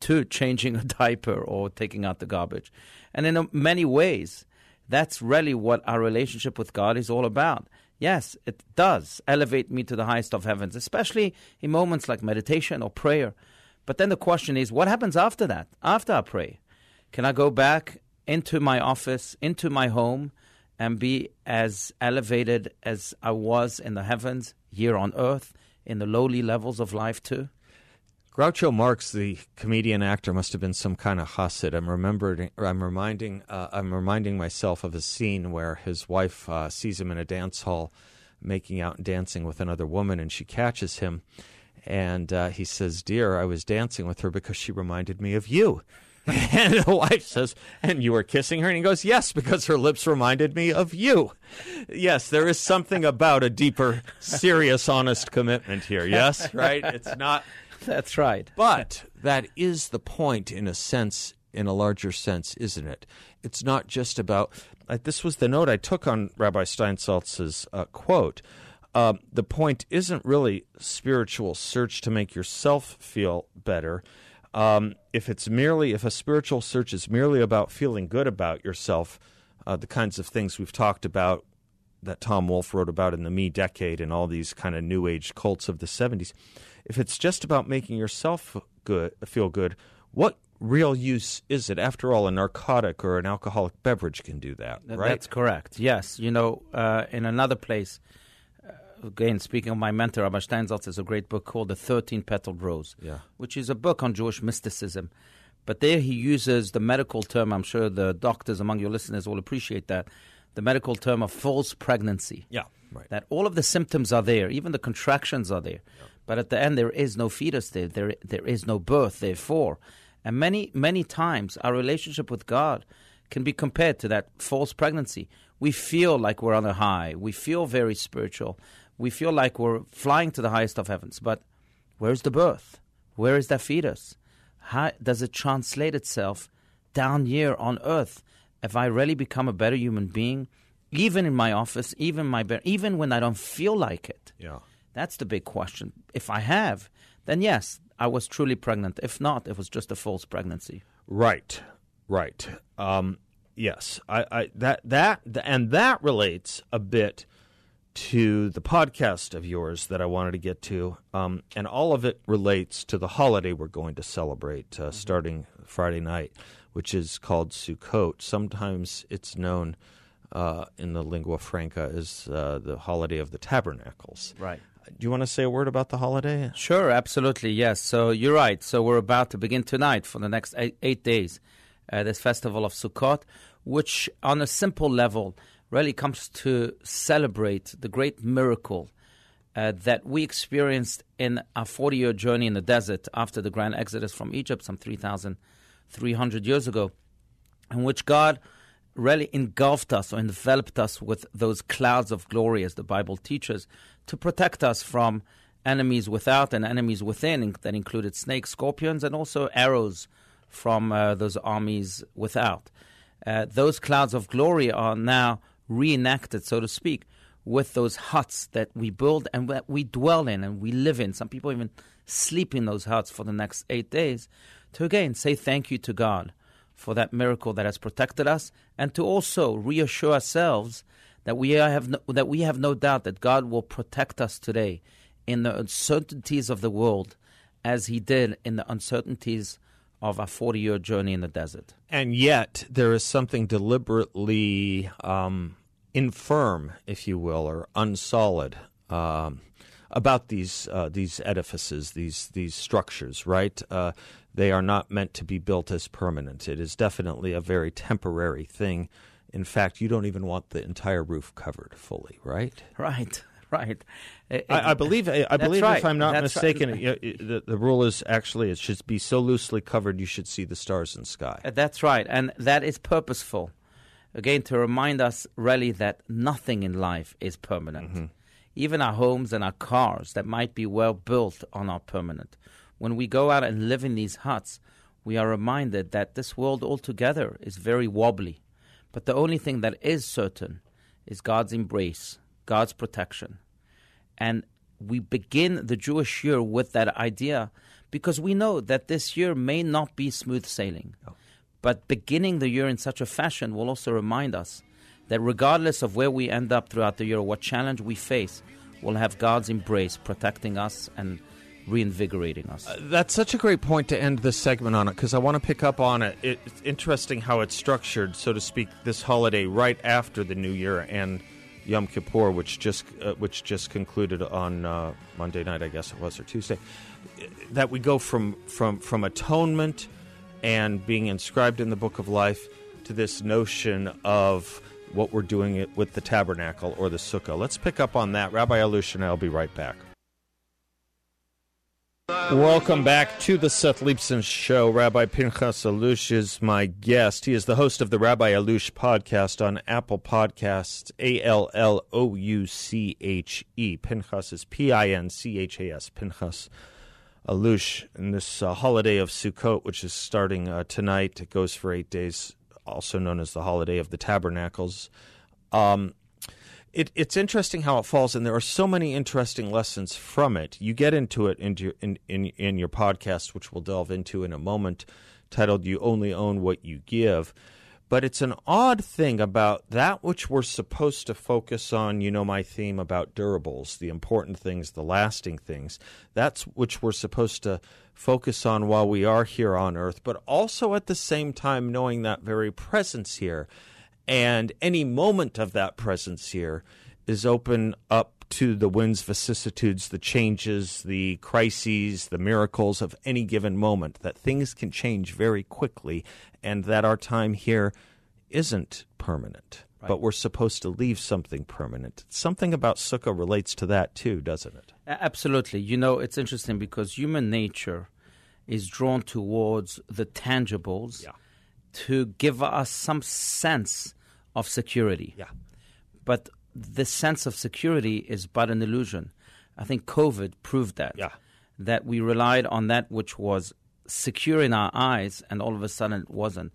to changing a diaper or taking out the garbage. And in many ways, that's really what our relationship with God is all about. Yes, it does elevate me to the highest of heavens, especially in moments like meditation or prayer. But then the question is, what happens after that, after I pray? Can I go back into my office, into my home, and be as elevated as I was in the heavens, here on earth, in the lowly levels of life too? Groucho Marx, the comedian actor, must have been some kind of chassid. I'm reminding myself of a scene where his wife sees him in a dance hall making out and dancing with another woman, and she catches him, and he says, "Dear, I was dancing with her because she reminded me of you." And the wife says, "And you were kissing her?" And he goes, "Yes, because her lips reminded me of you." Yes, there is something about a deeper, serious, honest commitment here. Yes, right? It's not... That's right. But that is the point, in a sense, in a larger sense, isn't it? It's not just about... this was the note I took on Rabbi Steinsaltz's quote. The point isn't really spiritual search to make yourself feel better. If a spiritual search is merely about feeling good about yourself, the kinds of things we've talked about that Tom Wolfe wrote about in the Me Decade and all these kind of New Age cults of the 70s, if it's just about making yourself feel good, what real use is it? After all, a narcotic or an alcoholic beverage can do that, right? That's correct, yes. You know, in another place, again, speaking of my mentor, Rabbi Steinsaltz, has a great book called The 13-Petaled Rose, which is a book on Jewish mysticism. But there he uses the medical term, I'm sure the doctors among your listeners will appreciate that, the medical term of false pregnancy. Yeah, right. That all of the symptoms are there, even the contractions are there. Yeah. But at the end, there is no fetus there. There is no birth, therefore. And many, many times our relationship with God can be compared to that false pregnancy. We feel like we're on a high. We feel very spiritual. We feel like we're flying to the highest of heavens. But where's the birth? Where is that fetus? How does it translate itself down here on earth? Have I really become a better human being, even in my office, even when I don't feel like it? Yeah. That's the big question. If I have, then yes, I was truly pregnant. If not, it was just a false pregnancy. Right. Yes, that relates a bit to the podcast of yours that I wanted to get to, and all of it relates to the holiday we're going to celebrate starting Friday night, which is called Sukkot. Sometimes it's known in the lingua franca as the holiday of the tabernacles. Right. Do you want to say a word about the holiday? Sure, absolutely, yes. So you're right. So we're about to begin tonight for the next eight days, this festival of Sukkot, which on a simple level really comes to celebrate the great miracle that we experienced in our 40-year journey in the desert after the grand exodus from Egypt some 3,300 years ago, in which God really engulfed us or enveloped us with those clouds of glory, as the Bible teaches, to protect us from enemies without and enemies within, that included snakes, scorpions, and also arrows from those armies without. Those clouds of glory are now reenacted, so to speak, with those huts that we build and that we dwell in and we live in. Some people even sleep in those huts for the next 8 days to, again, say thank you to God for that miracle that has protected us, and to also reassure ourselves that we have no doubt that God will protect us today in the uncertainties of the world, as he did in the uncertainties of our 40-year journey in the desert. And yet there is something deliberately infirm, if you will, or unsolid about these edifices, these structures, right? They are not meant to be built as permanent. It is definitely a very temporary thing. In fact, you don't even want the entire roof covered fully, right? Right. I believe right. If I'm not mistaken, right. The rule is actually it should be so loosely covered you should see the stars in the sky. That's right, and that is purposeful. Again, to remind us really that nothing in life is permanent. Mm-hmm. Even our homes and our cars that might be well built are not permanent. When we go out and live in these huts, we are reminded that this world altogether is very wobbly. But the only thing that is certain is God's embrace, God's protection. And we begin the Jewish year with that idea because we know that this year may not be smooth sailing. Oh. But beginning the year in such a fashion will also remind us that regardless of where we end up throughout the year or what challenge we face, we'll have God's embrace protecting us and reinvigorating us. That's such a great point to end this segment on it, because I want to pick up on it. It's interesting how it's structured, so to speak, this holiday right after the New Year and Yom Kippur, which just concluded on Monday night, I guess it was, or Tuesday, that we go from atonement and being inscribed in the Book of Life to this notion of what we're doing with the tabernacle or the sukkah. Let's pick up on that. Rabbi Allouche, and I'll be right back. Welcome back to the Seth Leibson Show. Rabbi Pinchas Allouche is my guest. He is the host of the Rabbi Allouche podcast on Apple Podcasts, A-L-L-O-U-C-H-E. Pinchas is P-I-N-C-H-A-S, Pinchas Allouche. And this holiday of Sukkot, which is starting tonight, it goes for 8 days, also known as the Holiday of the Tabernacles. It's interesting how it falls, and there are so many interesting lessons from it. You get into it in your podcast, which we'll delve into in a moment, titled You Only Own What You Give. But it's an odd thing about that which we're supposed to focus on, you know my theme about durables, the important things, the lasting things. That's which we're supposed to focus on while we are here on earth, but also at the same time knowing that very presence here. And any moment of that presence here is open up to the winds, vicissitudes, the changes, the crises, the miracles of any given moment, that things can change very quickly and that our time here isn't permanent, right? But we're supposed to leave something permanent. Something about Sukkah relates to that too, doesn't it? Absolutely. You know, it's interesting because human nature is drawn towards the tangibles, to give us some sense of security. Yeah. But this sense of security is but an illusion. I think COVID proved that, that we relied on that which was secure in our eyes, and all of a sudden it wasn't.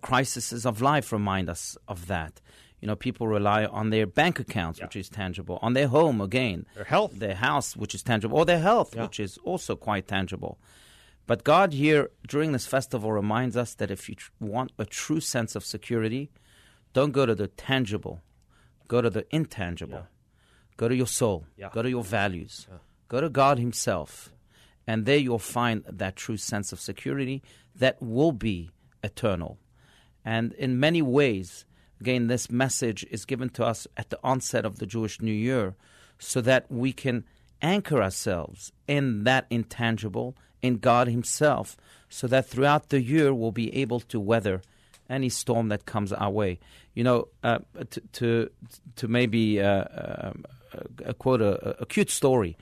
Crises of life remind us of that. You know, people rely on their bank accounts, which is tangible, on their home, again. Their health. Their house, which is tangible, or their health, which is also quite tangible. But God here, during this festival, reminds us that if you want a true sense of security, don't go to the tangible. Go to the intangible. Yeah. Go to your soul. Yeah. Go to your values. Yeah. Go to God himself. And there you'll find that true sense of security that will be eternal. And in many ways, again, this message is given to us at the onset of the Jewish New Year so that we can anchor ourselves in that intangible, in God himself, so that throughout the year we'll be able to weather any storm that comes our way. You know, to maybe quote a cute story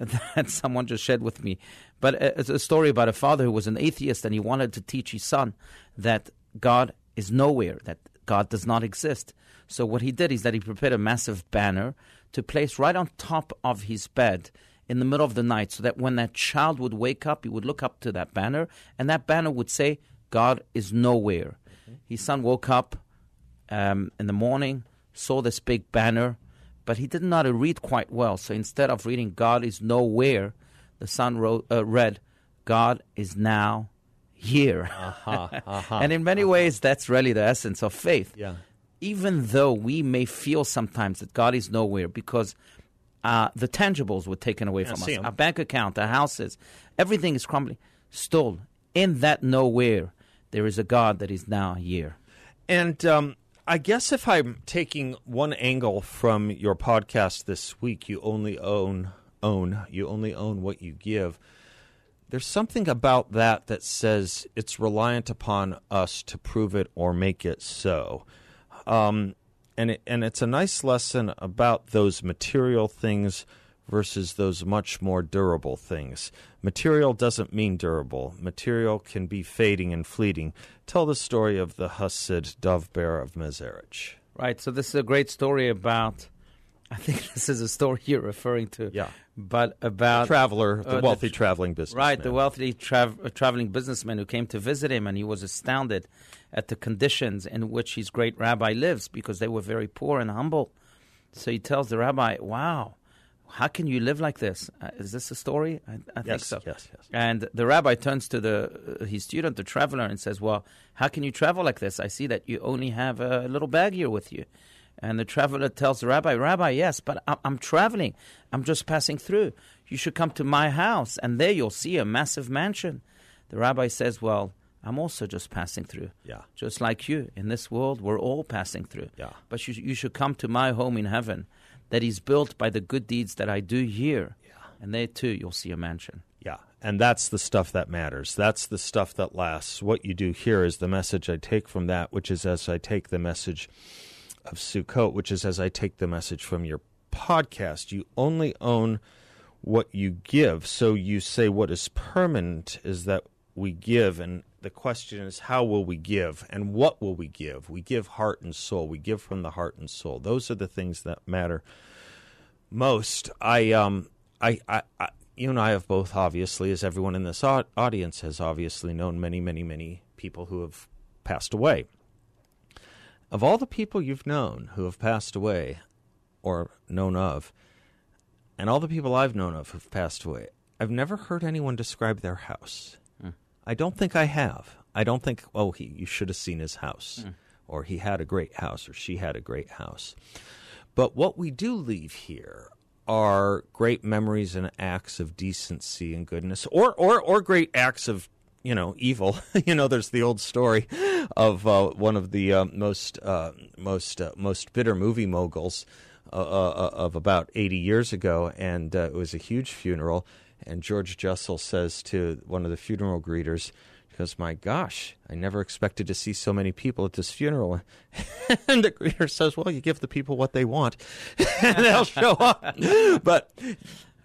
that someone just shared with me, but it's a story about a father who was an atheist and he wanted to teach his son that God is nowhere, that God does not exist. So what he did is that he prepared a massive banner to place right on top of his bed in the middle of the night, so that when that child would wake up, he would look up to that banner, and that banner would say, God is nowhere. Okay. His son woke up in the morning, saw this big banner, but he did not read quite well. So instead of reading, God is nowhere, the son read, God is now here. And in many ways, that's really the essence of faith. Yeah. Even though we may feel sometimes that God is nowhere because the tangibles were taken away from us. Our bank account, our houses, everything is crumbling. Still, in that nowhere, there is a God that is now here. And I guess if I'm taking one angle from your podcast this week, you only own what you give. There's something about that that says it's reliant upon us to prove it or make it so. And it's a nice lesson about those material things versus those much more durable things. Material doesn't mean durable. Material can be fading and fleeting. Tell the story of the Hasid Dov Ber of Mezeritch. Right, so this is a great story about, I think this is a story you're referring to. Yeah. But about... The wealthy traveling businessman. Right, the wealthy traveling businessman who came to visit him, and he was astounded at the conditions in which his great rabbi lives because they were very poor and humble. So he tells the rabbi, wow, how can you live like this? Is this a story? I think so. Yes. And the rabbi turns to his student, the traveler, and says, well, how can you travel like this? I see that you only have a little bag here with you. And the traveler tells the rabbi, Rabbi, yes, but I'm traveling. I'm just passing through. You should come to my house, and there you'll see a massive mansion. The rabbi says, well, I'm also just passing through. Yeah. Just like you. In this world, we're all passing through. Yeah. But you should come to my home in heaven that is built by the good deeds that I do here. Yeah. And there, too, you'll see a mansion. Yeah. And that's the stuff that matters. That's the stuff that lasts. What you do here is the message I take from that, which is as I take the message of Sukkot, which is as I take the message from your podcast. You only own what you give. So you say what is permanent is that we give, and the question is how will we give and what will we give? We give heart and soul. We give from the heart and soul. Those are the things that matter most. I you and I have both, obviously, as everyone in this audience has obviously known many, many, many people who have passed away. Of all the people you've known who have passed away or known of, and all the people I've known of who've passed away, I've never heard anyone describe their house. Mm. I don't think I have. I don't think, oh, you should have seen his house, or he had a great house, or she had a great house. But what we do leave here are great memories and acts of decency and goodness, or great acts of evil. There's the old story of one of the most bitter movie moguls of about 80 years ago, and it was a huge funeral. And George Jessel says to one of the funeral greeters, he goes, "My gosh, I never expected to see so many people at this funeral." And the greeter says, "Well, you give the people what they want, and they'll show up." But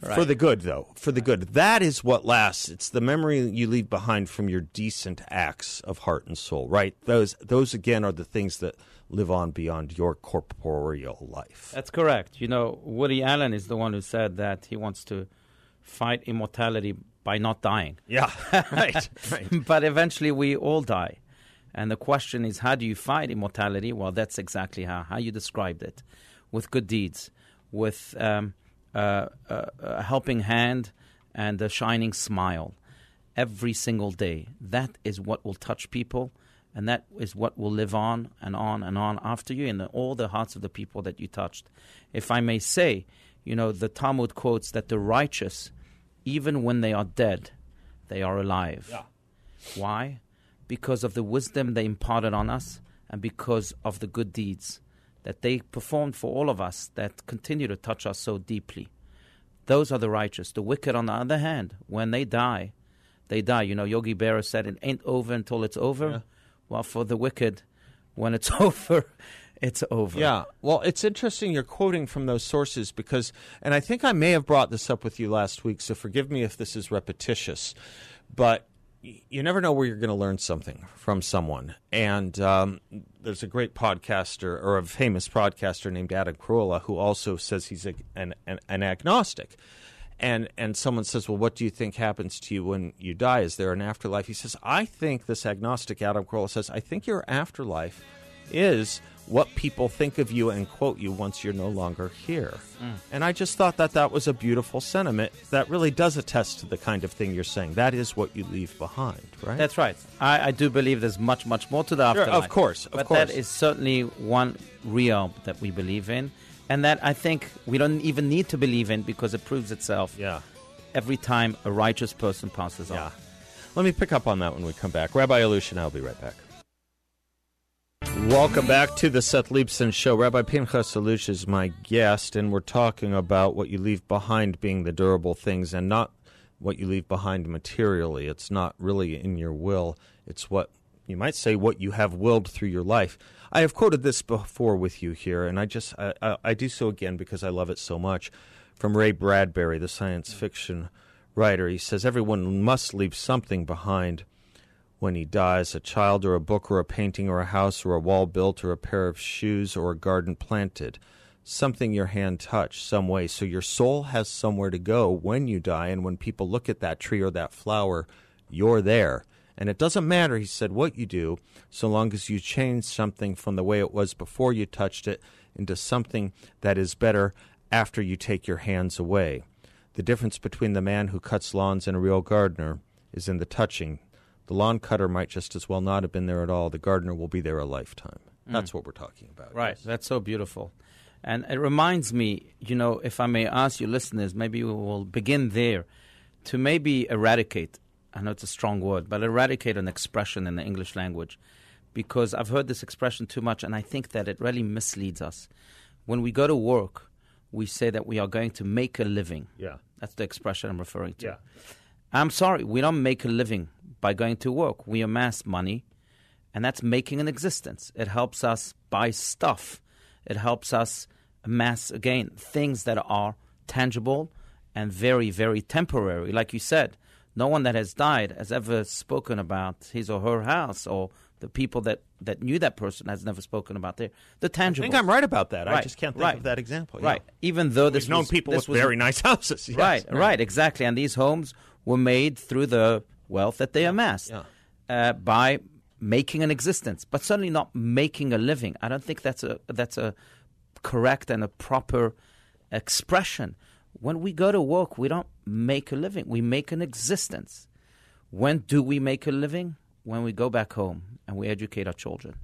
right. For the good, though. For the good. That is what lasts. It's the memory you leave behind from your decent acts of heart and soul, right? Those again, are the things that live on beyond your corporeal life. That's correct. Woody Allen is the one who said that he wants to fight immortality by not dying. Yeah, right. But eventually we all die. And the question is, how do you fight immortality? Well, that's exactly how you described it, with good deeds, with a helping hand and a shining smile every single day. That is what will touch people, and that is what will live on and on and on after you in all the hearts of the people that you touched. If I may say, the Talmud quotes that the righteous, even when they are dead, they are alive. Yeah. Why? Because of the wisdom they imparted on us and because of the good deeds that they performed for all of us that continue to touch us so deeply. Those are the righteous. The wicked, on the other hand, when they die, they die. Yogi Berra said, it ain't over until it's over. Yeah. Well, for the wicked, when it's over, it's over. Yeah. Well, it's interesting you're quoting from those sources because, and I think I may have brought this up with you last week, so forgive me if this is repetitious, but you never know where you're going to learn something from someone. And there's a great podcaster, or a famous podcaster named Adam Carolla, who also says he's an agnostic. And someone says, well, what do you think happens to you when you die? Is there an afterlife? He says, I think this agnostic Adam Carolla says, I think your afterlife is what people think of you and quote you once you're no longer here. Mm. And I just thought that was a beautiful sentiment that really does attest to the kind of thing you're saying. That is what you leave behind, right? That's right. I do believe there's much, much more to the afterlife. Sure, of course. But that is certainly one realm that we believe in, and that I think we don't even need to believe in because it proves itself every time a righteous person passes on. Let me pick up on that when we come back. Rabbi Allouche and I'll be right back. Welcome back to the Seth Leibson Show. Rabbi Pinchas Allouche is my guest, and we're talking about what you leave behind being the durable things and not what you leave behind materially. It's not really in your will. It's what you might say what you have willed through your life. I have quoted this before with you here, and I do so again because I love it so much. From Ray Bradbury, the science fiction writer, he says, everyone must leave something behind when he dies, a child or a book or a painting or a house or a wall built or a pair of shoes or a garden planted, something your hand touched some way. So your soul has somewhere to go when you die, and when people look at that tree or that flower, you're there. And it doesn't matter, he said, what you do, so long as you change something from the way it was before you touched it into something that is better after you take your hands away. The difference between the man who cuts lawns and a real gardener is in the touching. The lawn cutter might just as well not have been there at all. The gardener will be there a lifetime. That's what we're talking about. Right. Yes. That's so beautiful. And it reminds me, you know, if I may ask you listeners, maybe we will begin there to maybe eradicate. I know it's a strong word, but eradicate an expression in the English language, because I've heard this expression too much, and I think that it really misleads us. When we go to work, we say that we are going to make a living. Yeah. That's the expression I'm referring to. Yeah. I'm sorry, we don't make a living by going to work. We amass money, and that's making an existence. It helps us buy stuff. It helps us amass, again, things that are tangible and very, very temporary. Like you said, no one that has died has ever spoken about his or her house, or the people that knew that person has never spoken about their the tangible. I think I'm right about that. Right. I just can't think of that example. Right. Yeah. Even though this was... We've known people with very nice houses. Yes. Right, exactly. And these homes were made through the wealth that they amassed by... making an existence, but certainly not making a living. I don't think that's a correct and a proper expression. When we go to work, we don't make a living. We make an existence. When do we make a living? When we go back home and we educate our children.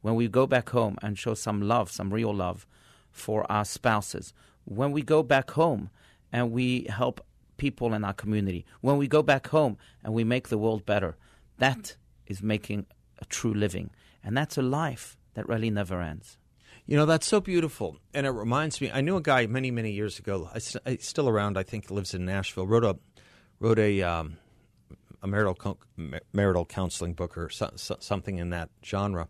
When we go back home and show some love, some real love for our spouses. When we go back home and we help people in our community. When we go back home and we make the world better. That is making a true living. And that's a life that really never ends. You know, that's so beautiful. And it reminds me, I knew a guy many, many years ago, still around, I think, lives in Nashville, wrote a marital counseling book or something in that genre.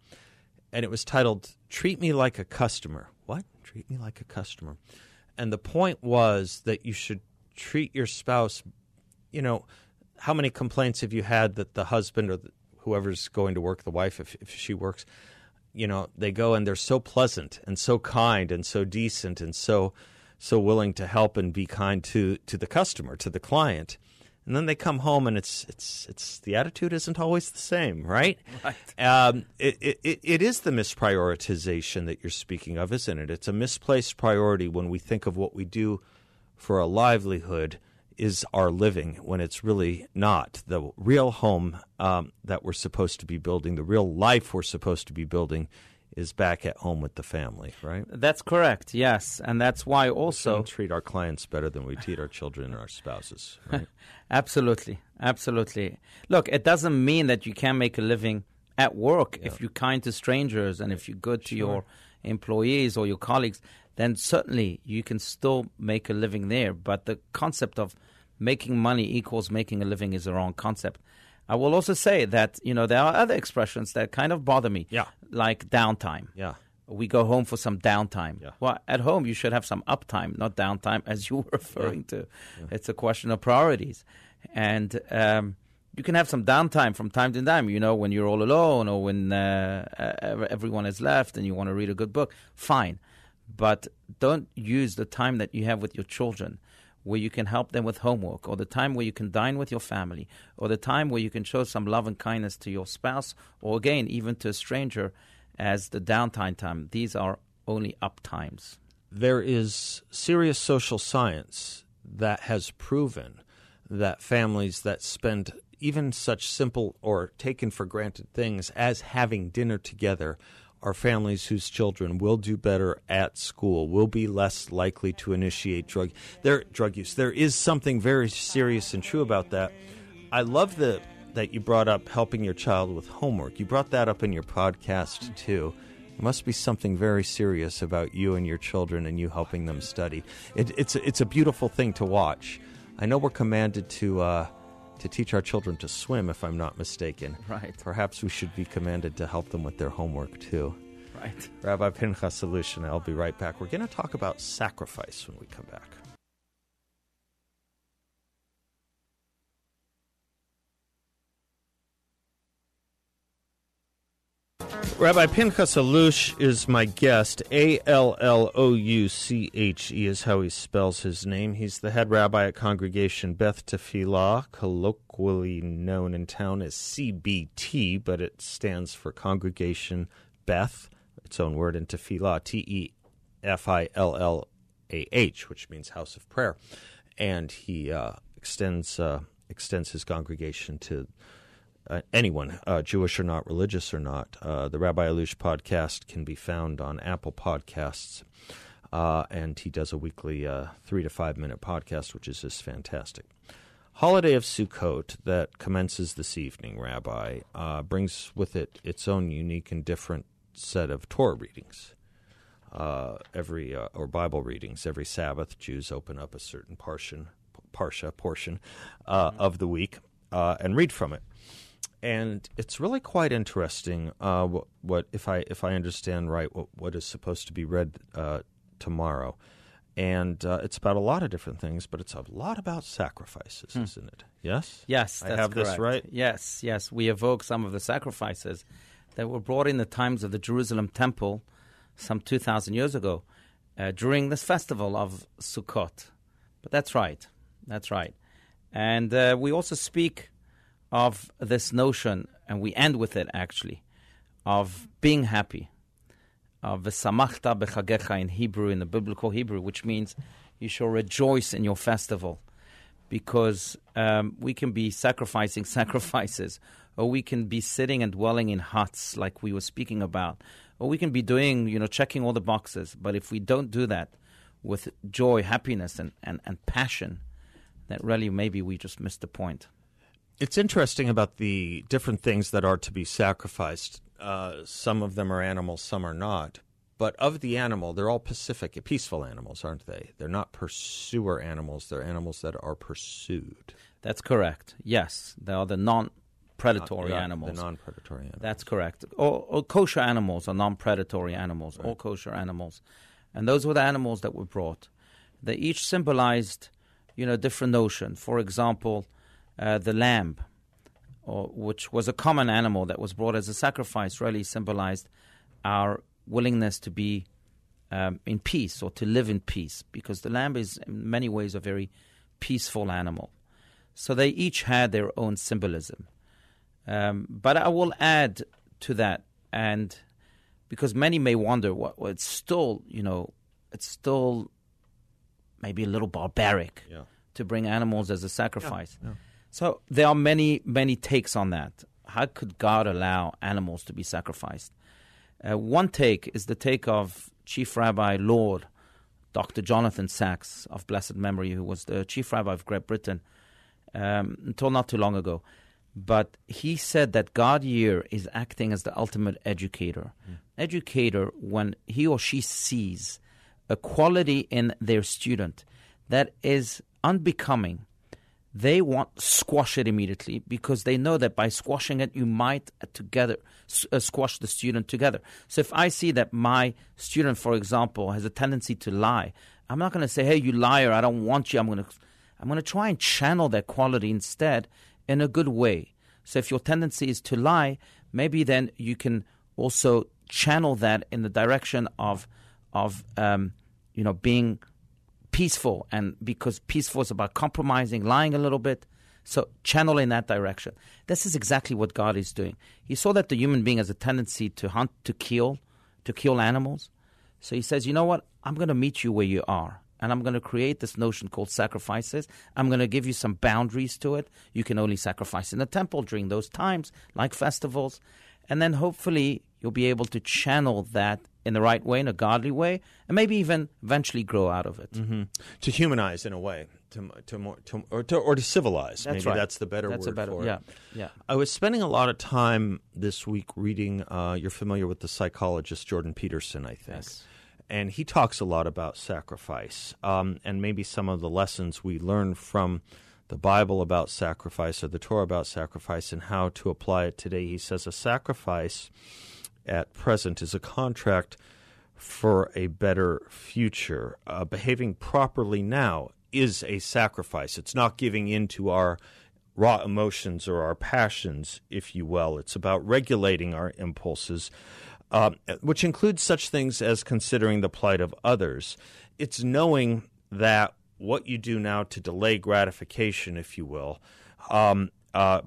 And it was titled, Treat Me Like a Customer. What? Treat me like a customer. And the point was that you should treat your spouse, you know, how many complaints have you had that the husband or whoever's going to work, the wife, if she works, you know, they go and they're so pleasant and so kind and so decent and so willing to help and be kind to the customer, to the client. And then they come home and it's the attitude isn't always the same, right? Right. It is the misprioritization that you're speaking of, isn't it? It's a misplaced priority when we think of what we do for a livelihood is our living, when it's really not. The real home that we're supposed to be building, the real life we're supposed to be building, is back at home with the family, right? That's correct, yes. And that's why also... We treat our clients better than we treat our children and our spouses, right? Absolutely. Look, it doesn't mean that you can't make a living at work if you're kind to strangers and if you're good to your employees or your colleagues. Then certainly you can still make a living there. But the concept of making money equals making a living is the wrong concept. I will also say that, you know, there are other expressions that kind of bother me, like downtime. Yeah. We go home for some downtime. Yeah. Well, at home you should have some uptime, not downtime, as you were referring to. Yeah. It's a question of priorities. And you can have some downtime from time to time, you know, when you're all alone or when everyone has left and you want to read a good book. Fine. But don't use the time that you have with your children where you can help them with homework, or the time where you can dine with your family, or the time where you can show some love and kindness to your spouse, or again, even to a stranger, as the downtime time. These are only up times. There is serious social science that has proven that families that spend even such simple or taken for granted things as having dinner together are families whose children will do better at school, will be less likely to initiate drug use. There is something very serious and true about that. I love that you brought up helping your child with homework. You brought that up in your podcast, too. There must be something very serious about you and your children and you helping them study. It's a beautiful thing to watch. I know we're commanded to teach our children to swim, if I'm not mistaken. Right. Perhaps we should be commanded to help them with their homework, too. Right. Rabbi Pinchas Allouche, I'll be right back. We're going to talk about sacrifice when we come back. Rabbi Pinchas Allouche is my guest. Allouche is how he spells his name. He's the head rabbi at Congregation Beth Tefillah, colloquially known in town as CBT, but it stands for Congregation Beth, its own word, and Tefillah, T-E-F-I-L-L-A-H. A-H, which means House of Prayer. And he extends his congregation to anyone, Jewish or not, religious or not. The Rabbi Allouche podcast can be found on Apple Podcasts. And he does a weekly 3 to 5 minute podcast, which is just fantastic. Holiday of Sukkot that commences this evening, Rabbi, brings with it its own unique and different set of Torah readings. Or Bible readings every Sabbath, Jews open up a certain portion of the week and read from it. And it's really quite interesting. If I understand right, what is supposed to be read tomorrow. And it's about a lot of different things, but it's a lot about sacrifices, isn't it? Yes? Yes, that's correct. I have this right? Yes. We evoke some of the sacrifices that were brought in the times of the Jerusalem temple some 2,000 years ago during this festival of Sukkot. But that's right. And we also speak of this notion, and we end with it actually, of being happy. Of v'samachta b'chagecha in Hebrew, in the biblical Hebrew, which means you shall rejoice in your festival, because we can be sacrificing sacrifices, or we can be sitting and dwelling in huts like we were speaking about, or we can be doing, checking all the boxes. But if we don't do that with joy, happiness, and passion, that really maybe we just missed the point. It's interesting about the different things that are to be sacrificed. Some of them are animals, some are not. But of the animal, they're all pacific, peaceful animals, aren't they? They're not pursuer animals. They're animals that are pursued. That's correct. Yes, they are the non-predatory animals. The non-predatory animals. That's correct. Or kosher animals are non-predatory animals, right. All kosher animals. And those were the animals that were brought. They each symbolized, a different notion. For example, the lamb. Which was a common animal that was brought as a sacrifice, really symbolized our willingness to be in peace or to live in peace, because the lamb is in many ways a very peaceful animal. So they each had their own symbolism. But I will add to that, and because many may wonder, it's still maybe a little barbaric to bring animals as a sacrifice. Yeah. So there are many, many takes on that. How could God allow animals to be sacrificed? One take is the take of Chief Rabbi Lord Dr. Jonathan Sachs of blessed memory, who was the Chief Rabbi of Great Britain until not too long ago. But he said that God here is acting as the ultimate educator. Mm. Educator, when he or she sees a quality in their student that is unbecoming, they want to squash it immediately, because they know that by squashing it, you might squash the student together. So if I see that my student, for example, has a tendency to lie, I'm not going to say, hey, you liar, I don't want you. I'm going to try and channel that quality instead in a good way. So if your tendency is to lie, maybe then you can also channel that in the direction of being peaceful, and because peaceful is about compromising, lying a little bit, so channel in that direction. This is exactly what God is doing. He saw that the human being has a tendency to hunt, to kill animals. So he says, you know what, I'm going to meet you where you are, and I'm going to create this notion called sacrifices. I'm going to give you some boundaries to it. You can only sacrifice in the temple during those times, like festivals, and then hopefully you'll be able to channel that in the right way, in a godly way, and maybe even eventually grow out of it. Mm-hmm. To humanize in a way, to civilize. That's maybe right. That's a better word for it. Yeah. I was spending a lot of time this week reading. You're familiar with the psychologist Jordan Peterson, I think, yes. And he talks a lot about sacrifice and maybe some of the lessons we learn from the Bible about sacrifice or the Torah about sacrifice and how to apply it today. He says a sacrifice at present is a contract for a better future. Behaving properly now is a sacrifice. It's not giving in to our raw emotions or our passions, if you will. It's about regulating our impulses, which includes such things as considering the plight of others. It's knowing that what you do now to delay gratification, if you will,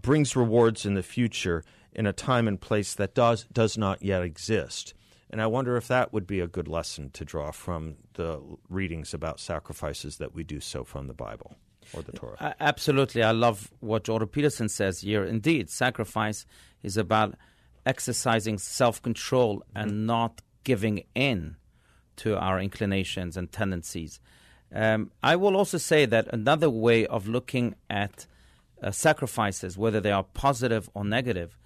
brings rewards in the future in a time and place that does not yet exist. And I wonder if that would be a good lesson to draw from the readings about sacrifices that we do so from the Bible or the Torah. Absolutely. I love what Jordan Peterson says here. Indeed, sacrifice is about exercising self-control and not giving in to our inclinations and tendencies. I will also say that another way of looking at sacrifices, whether they are positive or negative,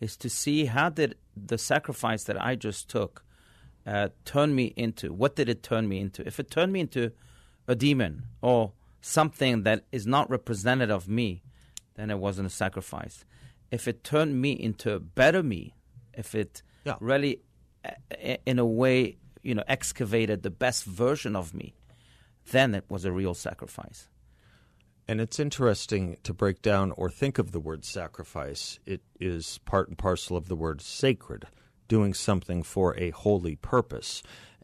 is to see how did the sacrifice that I just took turn me into? What did it turn me into? If it turned me into a demon or something that is not representative of me, then it wasn't a sacrifice. If it turned me into a better me, if it really, in a way, excavated the best version of me, then it was a real sacrifice. And it's interesting to break down or think of the word sacrifice. It is part and parcel of the word sacred, doing something for a holy purpose.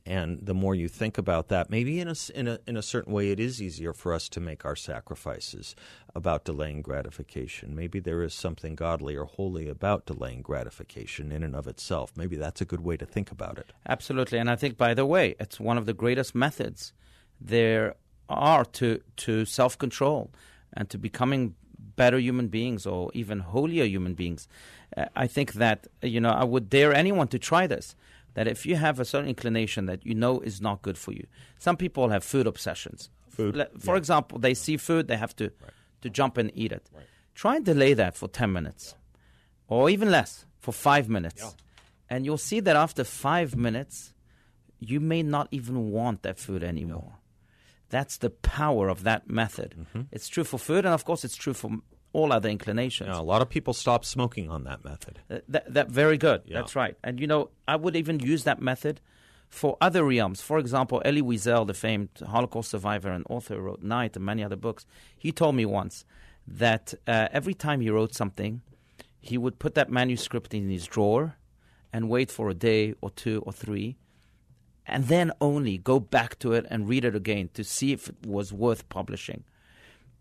And the more you think about that, maybe in a certain way it is easier for us to make our sacrifices about delaying gratification. Maybe there is something godly or holy about delaying gratification in and of itself. Maybe that's a good way to think about it. Absolutely. And I think, by the way, it's one of the greatest methods there are to self-control and to becoming better human beings or even holier human beings. I think that, I would dare anyone to try this, that if you have a certain inclination that is not good for you. Some people have food obsessions. For example, they see food, they have to jump and eat it. Right. Try and delay that for 10 minutes or even less, for 5 minutes. Yeah. And you'll see that after 5 minutes, you may not even want that food anymore. No. That's the power of that method. Mm-hmm. It's true for food, and of course it's true for all other inclinations. Yeah, a lot of people stop smoking on that method. That very good. Yeah. That's right. And, I would even use that method for other realms. For example, Elie Wiesel, the famed Holocaust survivor and author, wrote Night and many other books. He told me once that every time he wrote something, he would put that manuscript in his drawer and wait for a day or two or three, and then only go back to it and read it again to see if it was worth publishing.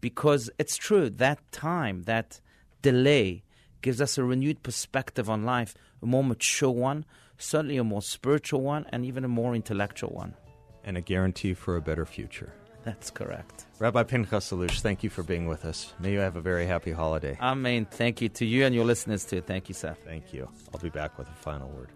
Because it's true, that time, that delay gives us a renewed perspective on life, a more mature one, certainly a more spiritual one, and even a more intellectual one. And a guarantee for a better future. That's correct. Rabbi Pinchas Allouche, thank you for being with us. May you have a very happy holiday. Amen. Thank you to you and your listeners too. Thank you, Seth. Thank you. I'll be back with a final word.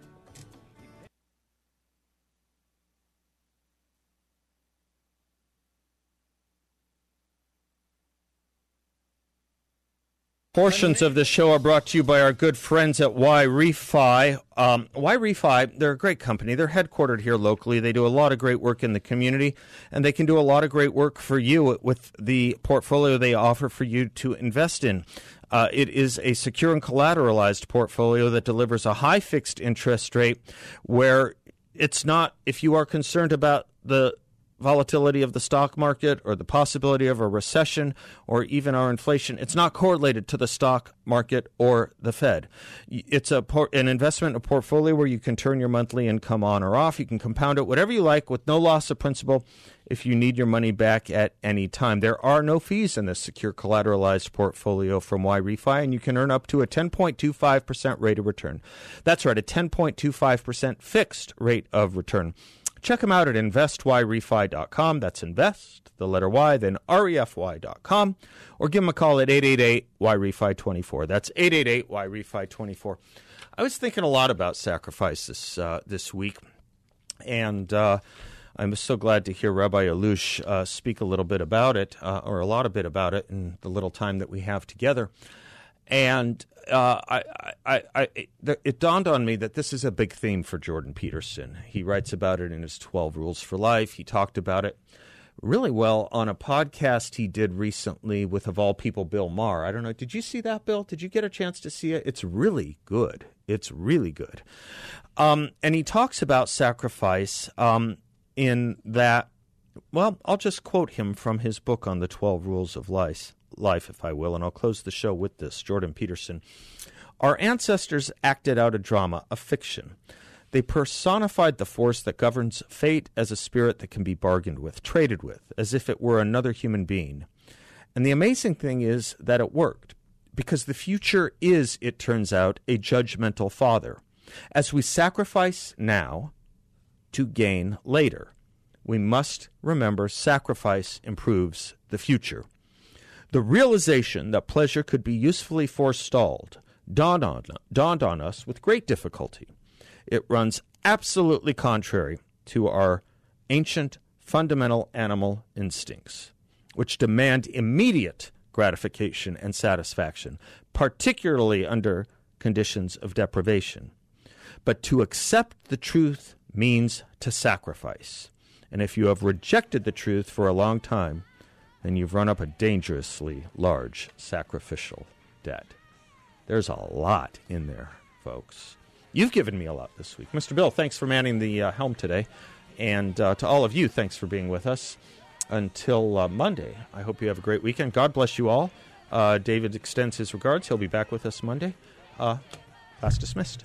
Portions of the show are brought to you by our good friends at Y-Refi. Y-Refi, they're a great company. They're headquartered here locally. They do a lot of great work in the community, and they can do a lot of great work for you with the portfolio they offer for you to invest in. It is a secure and collateralized portfolio that delivers a high fixed interest rate where it's not, if you are concerned about the volatility of the stock market or the possibility of a recession or even our inflation, it's not correlated to the stock market or the Fed. It's an investment, a portfolio where you can turn your monthly income on or off. You can compound it whatever you like with no loss of principal if you need your money back at any time. There are no fees in this secure collateralized portfolio from Y-Refi, and you can earn up to a 10.25% rate of return. That's right, a 10.25% fixed rate of return. Check them out at investyrefi.com. That's invest, the letter Y, then refy.com. Or give them a call at 888-YREFI24. That's 888-YREFI24. I was thinking a lot about sacrifice this week, and I'm so glad to hear Rabbi Allouche speak a little bit about it, or a lot of bit about it in the little time that we have together. And it dawned on me that this is a big theme for Jordan Peterson. He writes about it in his 12 Rules for Life. He talked about it really well on a podcast he did recently with, of all people, Bill Maher. I don't know. Did you see that, Bill? Did you get a chance to see it? It's really good. It's really good. And he talks about sacrifice in that, well, I'll just quote him from his book on the 12 Rules of Life. If I will, and I'll close the show with this. Jordan Peterson. Our ancestors acted out a drama, a fiction. They personified the force that governs fate as a spirit that can be bargained with, traded with, as if it were another human being. And the amazing thing is that it worked, because the future is, it turns out, a judgmental father. As we sacrifice now to gain later, we must remember sacrifice improves the future. The realization that pleasure could be usefully forestalled dawned on us with great difficulty. It runs absolutely contrary to our ancient fundamental animal instincts, which demand immediate gratification and satisfaction, particularly under conditions of deprivation. But to accept the truth means to sacrifice. And if you have rejected the truth for a long time, then you've run up a dangerously large sacrificial debt. There's a lot in there, folks. You've given me a lot this week. Mr. Bill, thanks for manning the helm today. And to all of you, thanks for being with us. Until Monday, I hope you have a great weekend. God bless you all. David extends his regards. He'll be back with us Monday. Class dismissed.